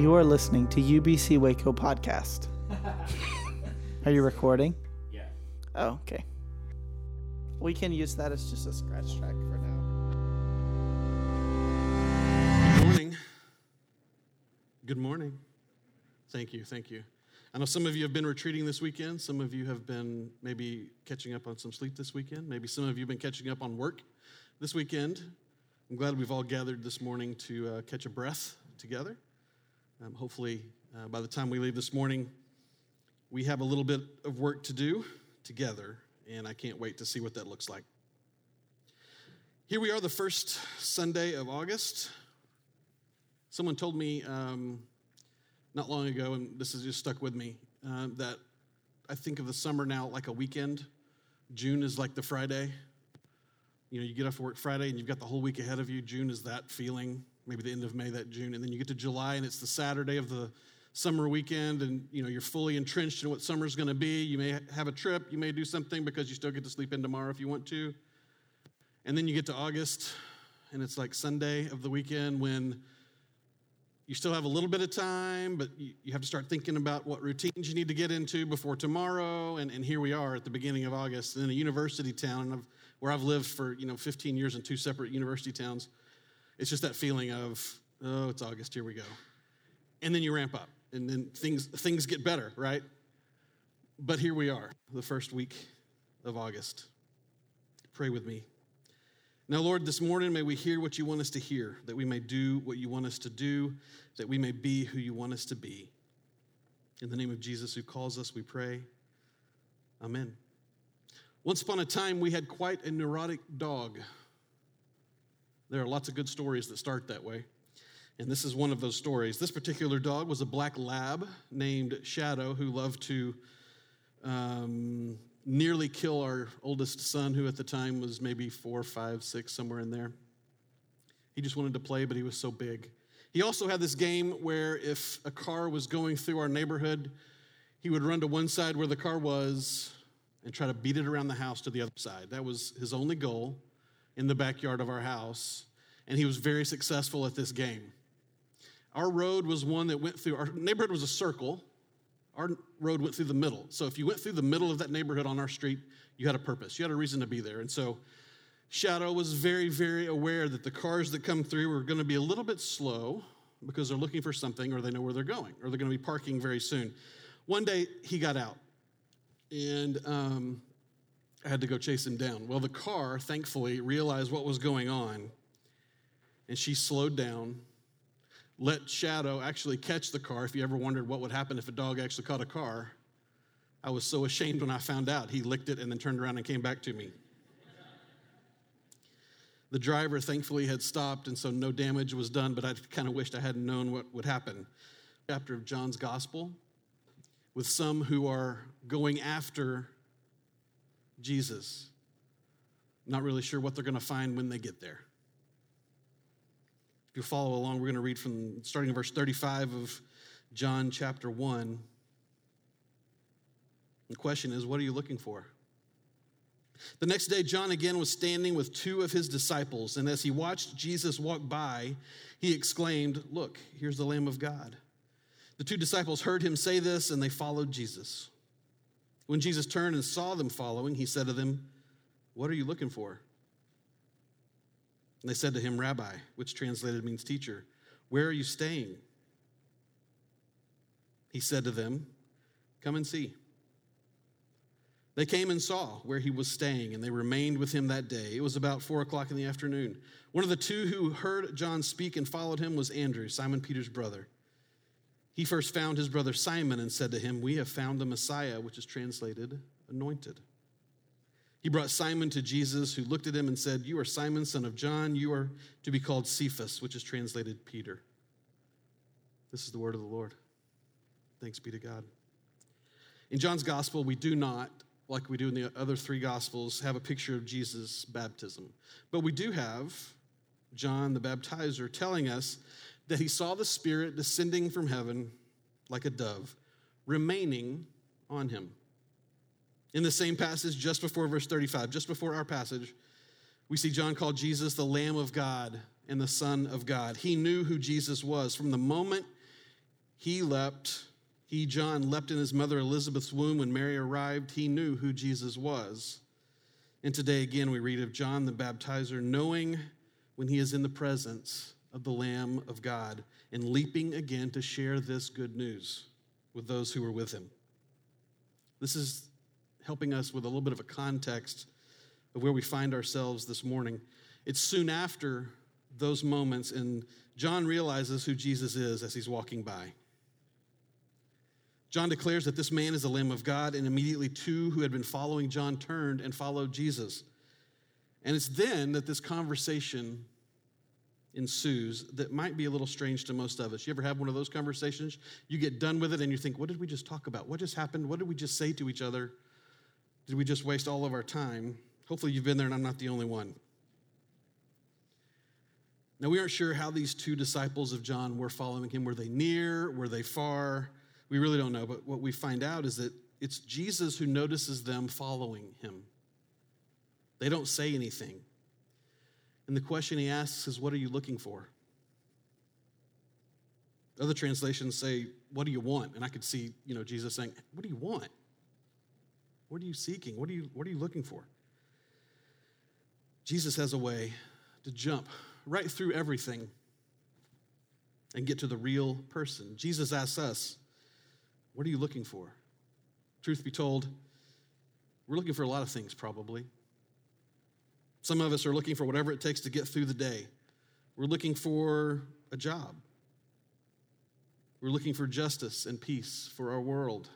You are listening to UBC Waco Podcast. Are you recording? Yeah. Oh, okay. We can use that as just a scratch track for now. Good morning. Good morning. Thank you. Thank you. I know some of you have been retreating this weekend. Some of you have been maybe catching up on some sleep this weekend. Maybe some of you have been catching up on work this weekend. I'm glad we've all gathered this morning to catch a breath together. Hopefully, by the time we leave this morning, we have a little bit of work to do together, and I can't wait to see what that looks like. Here we are, the first Sunday of August. Someone told me not long ago, and this has just stuck with me, that I think of the summer now like a weekend. June is like the Friday. You know, you get off work Friday and you've got the whole week ahead of you. June is that feeling, maybe the end of May, that June. And then you get to July and it's the Saturday of the summer weekend, and you know, you're fully entrenched in what summer's going to be. You may have a trip. You may do something because you still get to sleep in tomorrow if you want to. And then you get to August and it's like Sunday of the weekend when you still have a little bit of time, but you have to start thinking about what routines you need to get into before tomorrow. And here we are at the beginning of August in a university town where I've lived for 15 years in two separate university towns. It's just that feeling of, oh, it's August, here we go. And then you ramp up, and then things get better, right? But here we are, the first week of August. Pray with me. Now, Lord, this morning, may we hear what you want us to hear, that we may do what you want us to do, that we may be who you want us to be. In the name of Jesus who calls us, we pray. Amen. Once upon a time, we had quite a neurotic dog. There are lots of good stories that start that way, and this is one of those stories. This particular dog was a black lab named Shadow, who loved to nearly kill our oldest son, who at the time was maybe 4, 5, 6, somewhere in there. He just wanted to play, but he was so big. He also had this game where if a car was going through our neighborhood, he would run to one side where the car was and try to beat it around the house to the other side. That was his only goal in the backyard of our house, and he was very successful at this game. Our road was one that went through, our neighborhood was a circle. Our road went through the middle. So if you went through the middle of that neighborhood on our street, you had a purpose. You had a reason to be there. And so Shadow was very, very aware that the cars that come through were going to be a little bit slow because they're looking for something, or they know where they're going, or they're going to be parking very soon. One day he got out, and I had to go chase him down. Well, the car, thankfully, realized what was going on, and she slowed down, let Shadow actually catch the car. If you ever wondered what would happen if a dog actually caught a car, I was so ashamed when I found out. He licked it and then turned around and came back to me. The driver, thankfully, had stopped, and so no damage was done, but I kind of wished I hadn't known what would happen. Chapter of John's Gospel, with some who are going after Jesus, not really sure what they're going to find when they get there. If you follow along, we're going to read from starting in verse 35 of John chapter 1. The question is, what are you looking for? The next day, John again was standing with two of his disciples, and as he watched Jesus walk by, he exclaimed, "Look, here's the Lamb of God." The two disciples heard him say this, and they followed Jesus. When Jesus turned and saw them following, he said to them, "What are you looking for?" And they said to him, "Rabbi," which translated means teacher, "where are you staying?" He said to them, "Come and see." They came and saw where he was staying, and they remained with him that day. It was about 4:00 in the afternoon. One of the two who heard John speak and followed him was Andrew, Simon Peter's brother. He first found his brother Simon and said to him, "We have found the Messiah," which is translated anointed. He brought Simon to Jesus, who looked at him and said, "You are Simon, son of John. You are to be called Cephas," which is translated Peter. This is the word of the Lord. Thanks be to God. In John's gospel, we do not, like we do in the other three gospels, have a picture of Jesus' baptism. But we do have John the baptizer telling us that he saw the Spirit descending from heaven like a dove, remaining on him. In the same passage, just before verse 35, just before our passage, we see John call Jesus the Lamb of God and the Son of God. He knew who Jesus was. From the moment John leapt in his mother Elizabeth's womb. When Mary arrived, he knew who Jesus was. And today again, we read of John the baptizer knowing when he is in the presence of the Lamb of God and leaping again to share this good news with those who were with him. This is helping us with a little bit of a context of where we find ourselves this morning. It's soon after those moments, and John realizes who Jesus is as he's walking by. John declares that this man is the Lamb of God, and immediately two who had been following John turned and followed Jesus. And it's then that this conversation ensues that might be a little strange to most of us. You ever have one of those conversations? You get done with it and you think, what did we just talk about? What just happened? What did we just say to each other? Did we just waste all of our time? Hopefully you've been there and I'm not the only one. Now, we aren't sure how these two disciples of John were following him. Were they near? Were they far? We really don't know, but what we find out is that it's Jesus who notices them following him. They don't say anything. And the question he asks is, what are you looking for? Other translations say, what do you want? And I could see, Jesus saying, what do you want? What are you seeking? What are you looking for? Jesus has a way to jump right through everything and get to the real person. Jesus asks us, what are you looking for? Truth be told, we're looking for a lot of things probably. Some of us are looking for whatever it takes to get through the day. We're looking for a job. We're looking for justice and peace for our world,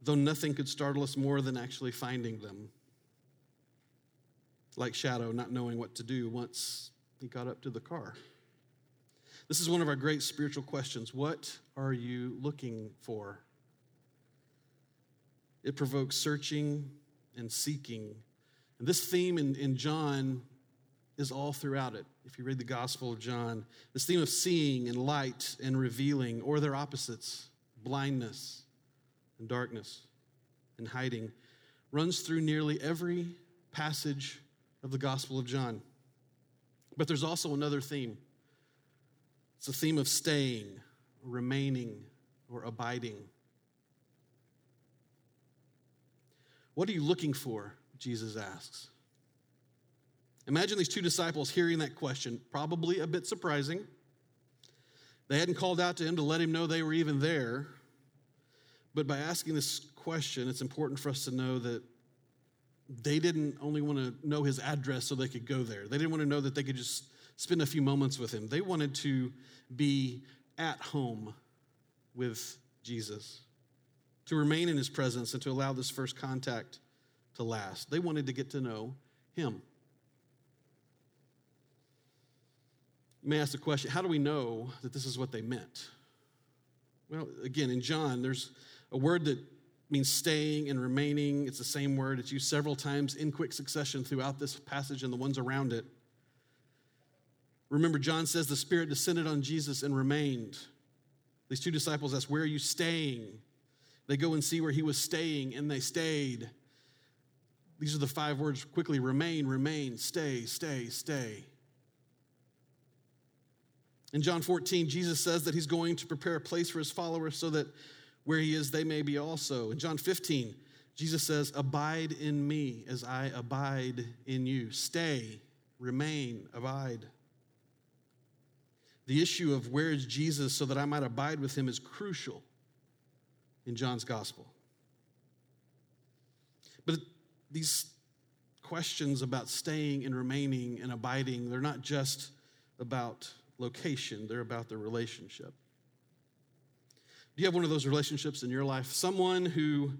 though nothing could startle us more than actually finding them. Like Shadow, not knowing what to do once he got up to the car. This is one of our great spiritual questions. What are you looking for? It provokes searching and seeking. And this theme in John is all throughout it. If you read the Gospel of John, this theme of seeing and light and revealing, or their opposites, blindness and darkness and hiding, runs through nearly every passage of the Gospel of John. But there's also another theme. It's a theme of staying, remaining, or abiding. What are you looking for? Jesus asks. Imagine these two disciples hearing that question, probably a bit surprising. They hadn't called out to him to let him know they were even there. But by asking this question, it's important for us to know that they didn't only want to know his address so they could go there. They didn't want to know that they could just spend a few moments with him. They wanted to be at home with Jesus, to remain in his presence and to allow this first contact to last. They wanted to get to know him. You may ask the question, how do we know that this is what they meant? Well, again, in John, there's a word that means staying and remaining. It's the same word. It's used several times in quick succession throughout this passage and the ones around it. Remember, John says the Spirit descended on Jesus and remained. These two disciples asked, where are you staying? They go and see where he was staying, and they stayed. These are the five words quickly: remain, remain, stay, stay, stay. In John 14, Jesus says that he's going to prepare a place for his followers so that where he is, they may be also. In John 15, Jesus says, abide in me as I abide in you. Stay, remain, abide. The issue of where is Jesus so that I might abide with him is crucial in John's gospel. But these questions about staying and remaining and abiding, they're not just about location, they're about the relationship. Do you have one of those relationships in your life? Someone who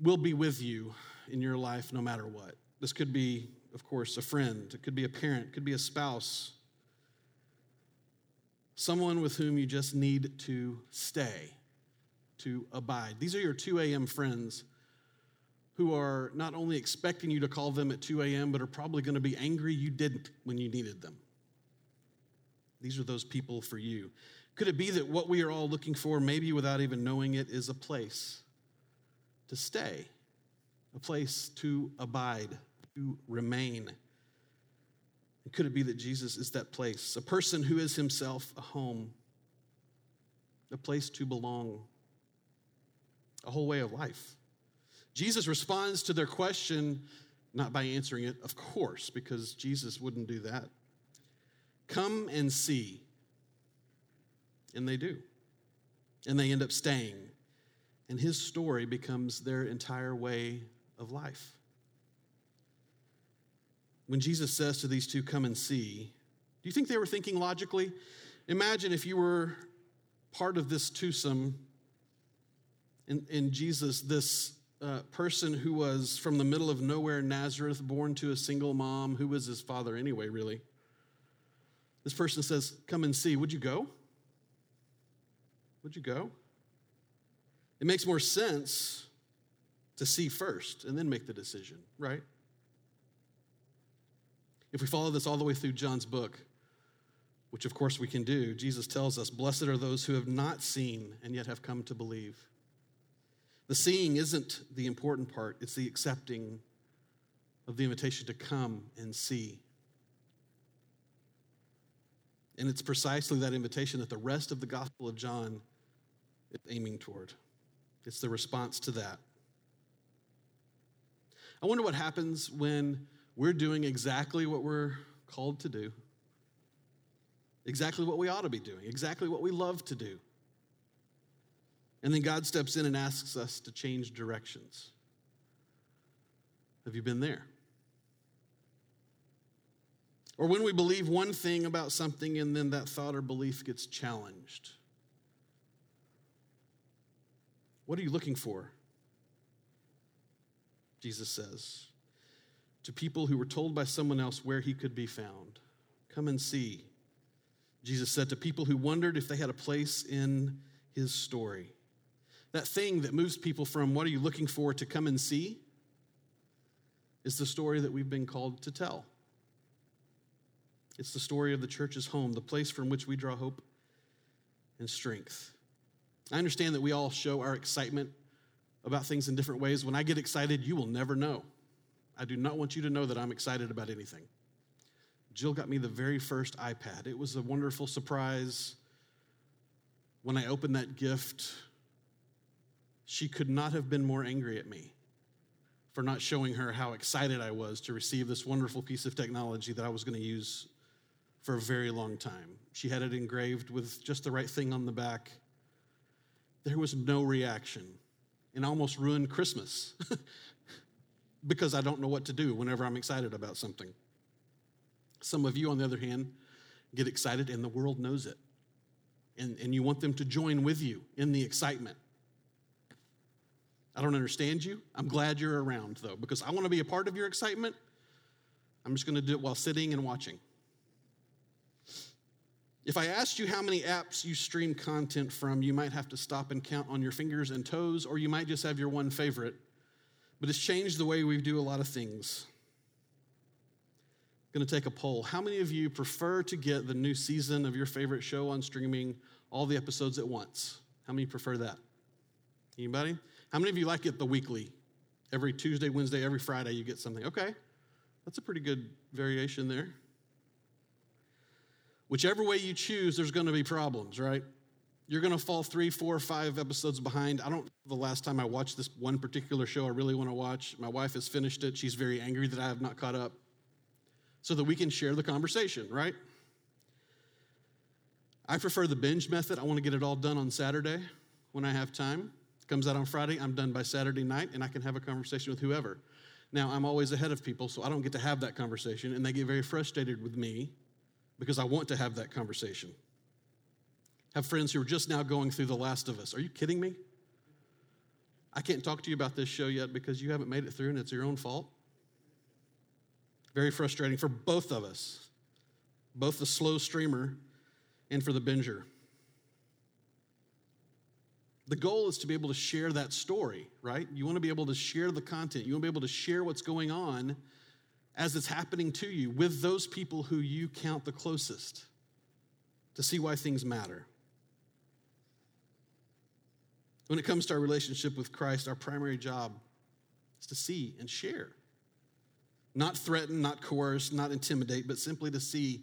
will be with you in your life no matter what. This could be, of course, a friend. It could be a parent. It could be a spouse. Someone with whom you just need to stay, to abide. These are your 2 a.m. friends who are not only expecting you to call them at 2 a.m., but are probably going to be angry you didn't when you needed them. These are those people for you. Could it be that what we are all looking for, maybe without even knowing it, is a place to stay, a place to abide, to remain? And could it be that Jesus is that place, a person who is himself a home, a place to belong, a whole way of life. Jesus responds to their question, not by answering it, of course, because Jesus wouldn't do that. Come and see. And they do. And they end up staying. And his story becomes their entire way of life. When Jesus says to these two, come and see, do you think they were thinking logically? Imagine if you were part of this twosome and Jesus, this person who was from the middle of nowhere, Nazareth, born to a single mom, who was his father anyway, really. This person says, come and see. Would you go? Would you go? It makes more sense to see first and then make the decision, right? If we follow this all the way through John's book, which of course we can do, Jesus tells us, blessed are those who have not seen and yet have come to believe. The seeing isn't the important part. It's the accepting of the invitation to come and see. And it's precisely that invitation that the rest of the Gospel of John is aiming toward. It's the response to that. I wonder what happens when we're doing exactly what we're called to do, exactly what we ought to be doing, exactly what we love to do. And then God steps in and asks us to change directions. Have you been there? Or when we believe one thing about something and then that thought or belief gets challenged. What are you looking for? Jesus says to people who were told by someone else where he could be found. Come and see. Jesus said to people who wondered if they had a place in his story. That thing that moves people from what are you looking for to come and see is the story that we've been called to tell. It's the story of the church's home, the place from which we draw hope and strength. I understand that we all show our excitement about things in different ways. When I get excited, you will never know. I do not want you to know that I'm excited about anything. Jill got me the very first iPad. It was a wonderful surprise. When I opened that gift, she could not have been more angry at me for not showing her how excited I was to receive this wonderful piece of technology that I was going to use for a very long time. She had it engraved with just the right thing on the back. There was no reaction, and almost ruined Christmas because I don't know what to do whenever I'm excited about something. Some of you, on the other hand, get excited, and the world knows it, and you want them to join with you in the excitement. I don't understand you. I'm glad you're around, though, because I want to be a part of your excitement. I'm just going to do it while sitting and watching. If I asked you how many apps you stream content from, you might have to stop and count on your fingers and toes, or you might just have your one favorite. But it's changed the way we do a lot of things. I'm going to take a poll. How many of you prefer to get the new season of your favorite show on streaming, all the episodes at once? How many prefer that? Anybody? How many of you like it the weekly? Every Tuesday, Wednesday, every Friday, you get something. Okay, that's a pretty good variation there. Whichever way you choose, there's going to be problems, right? You're going to fall 3, 4, 5 episodes behind. I don't know the last time I watched this one particular show I really want to watch. My wife has finished it. She's very angry that I have not caught up so that we can share the conversation, right? I prefer the binge method. I want to get it all done on Saturday when I have time. Comes out on Friday, I'm done by Saturday night, and I can have a conversation with whoever. Now, I'm always ahead of people, so I don't get to have that conversation, and they get very frustrated with me because I want to have that conversation. I have friends who are just now going through The Last of Us. Are you kidding me? I can't talk to you about this show yet because you haven't made it through, and it's your own fault. Very frustrating for both of us, both the slow streamer and for the binger. The goal is to be able to share that story, right? You want to be able to share the content. You want to be able to share what's going on as it's happening to you with those people who you count the closest to see why things matter. When it comes to our relationship with Christ, our primary job is to see and share. Not threaten, not coerce, not intimidate, but simply to see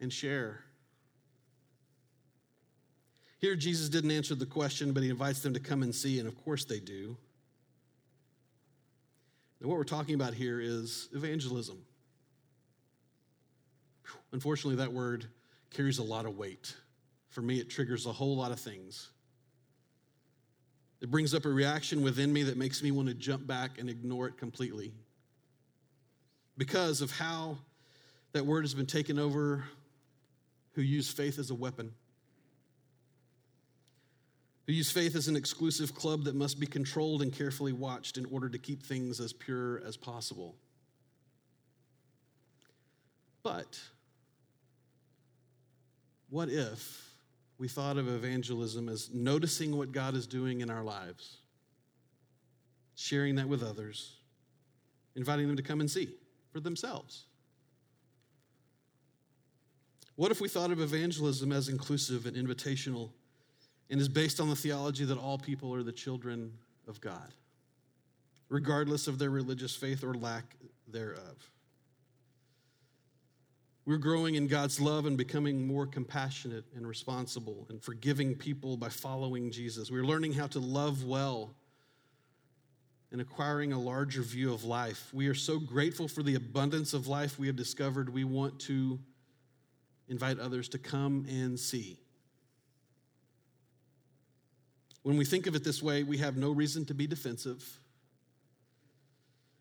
and share. Here, Jesus didn't answer the question, but he invites them to come and see, and of course they do. And what we're talking about here is evangelism. Unfortunately, that word carries a lot of weight. For me, it triggers a whole lot of things. It brings up a reaction within me that makes me want to jump back and ignore it completely. Because of how that word has been taken over, who use faith as a weapon, who use faith as an exclusive club that must be controlled and carefully watched in order to keep things as pure as possible. But what if we thought of evangelism as noticing what God is doing in our lives, sharing that with others, inviting them to come and see for themselves? What if we thought of evangelism as inclusive and invitational and is based on the theology that all people are the children of God, regardless of their religious faith or lack thereof? We're growing in God's love and becoming more compassionate and responsible and forgiving people by following Jesus. We're learning how to love well and acquiring a larger view of life. We are so grateful for the abundance of life we have discovered. We want to invite others to come and see. When we think of it this way, we have no reason to be defensive.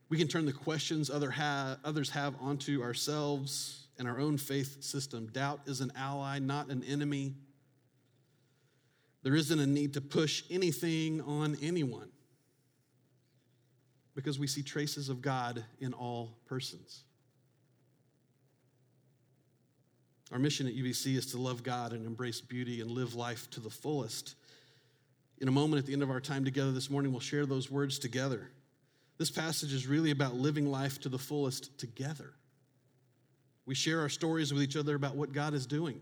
We can turn the questions others have onto ourselves and our own faith system. Doubt is an ally, not an enemy. There isn't a need to push anything on anyone because we see traces of God in all persons. Our mission at UBC is to love God and embrace beauty and live life to the fullest. In a moment, at the end of our time together this morning, we'll share those words together. This passage is really about living life to the fullest together. We share our stories with each other about what God is doing.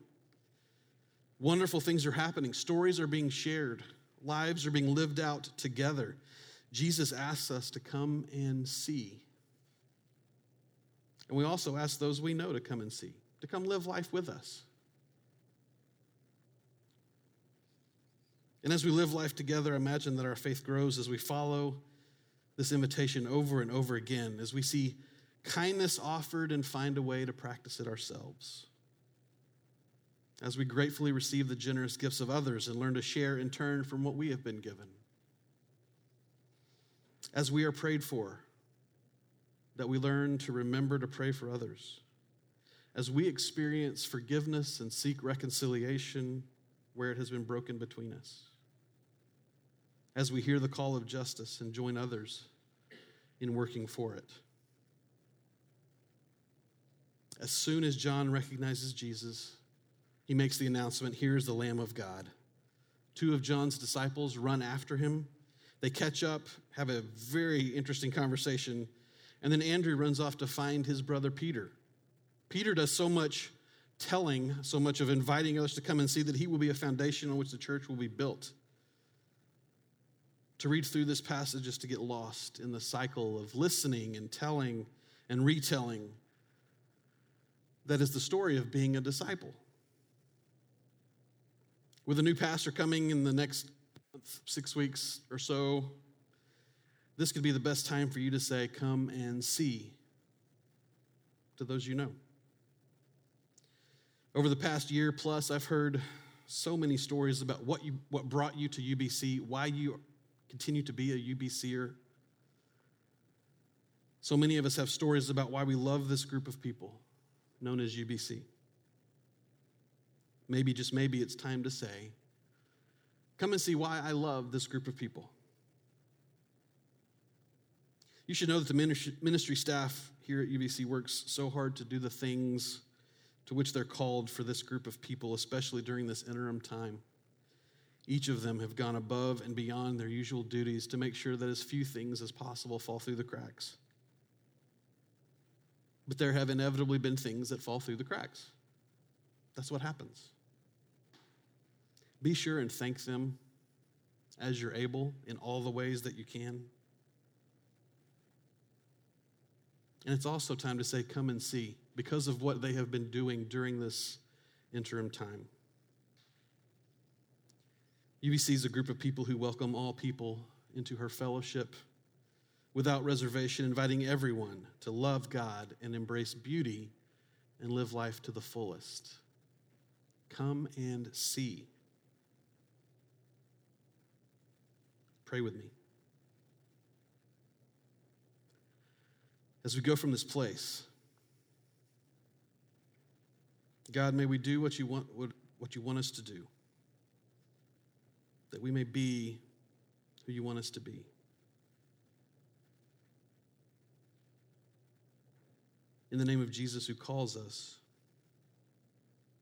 Wonderful things are happening. Stories are being shared. Lives are being lived out together. Jesus asks us to come and see. And we also ask those we know to come and see, to come live life with us. And as we live life together, imagine that our faith grows as we follow this invitation over and over again, as we see kindness offered and find a way to practice it ourselves. As we gratefully receive the generous gifts of others and learn to share in turn from what we have been given. As we are prayed for, that we learn to remember to pray for others. As we experience forgiveness and seek reconciliation where it has been broken between us. As we hear the call of justice and join others in working for it. As soon as John recognizes Jesus, he makes the announcement, "Here's the Lamb of God." Two of John's disciples run after him. They catch up, have a very interesting conversation, and then Andrew runs off to find his brother Peter. Peter does so much telling, so much of inviting others to come and see that he will be a foundation on which the church will be built. To read through this passage is to get lost in the cycle of listening and telling and retelling. That is the story of being a disciple. With a new pastor coming in the next month, 6 weeks or so, this could be the best time for you to say, "Come and see," to those you know. Over the past year plus, I've heard so many stories about what brought you to UBC, why you continue to be a UBCer. So many of us have stories about why we love this group of people known as UBC. Maybe, just maybe, it's time to say, "Come and see why I love this group of people." You should know that the ministry staff here at UBC works so hard to do the things to which they're called for this group of people, especially during this interim time. Each of them have gone above and beyond their usual duties to make sure that as few things as possible fall through the cracks. But there have inevitably been things that fall through the cracks. That's what happens. Be sure and thank them as you're able in all the ways that you can. And it's also time to say, "Come and see," because of what they have been doing during this interim time. UBC is a group of people who welcome all people into her fellowship without reservation, inviting everyone to love God and embrace beauty and live life to the fullest. Come and see. Pray with me. As we go from this place, God, may we do what you want us to do, that we may be who you want us to be. In the name of Jesus, who calls us,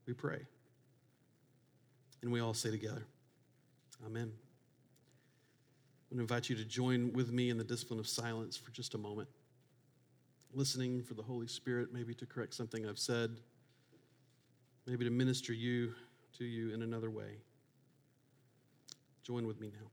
we pray. And we all say together, amen. I'm going to invite you to join with me in the discipline of silence for just a moment, listening for the Holy Spirit, maybe to correct something I've said, maybe to minister to you in another way. Join with me now.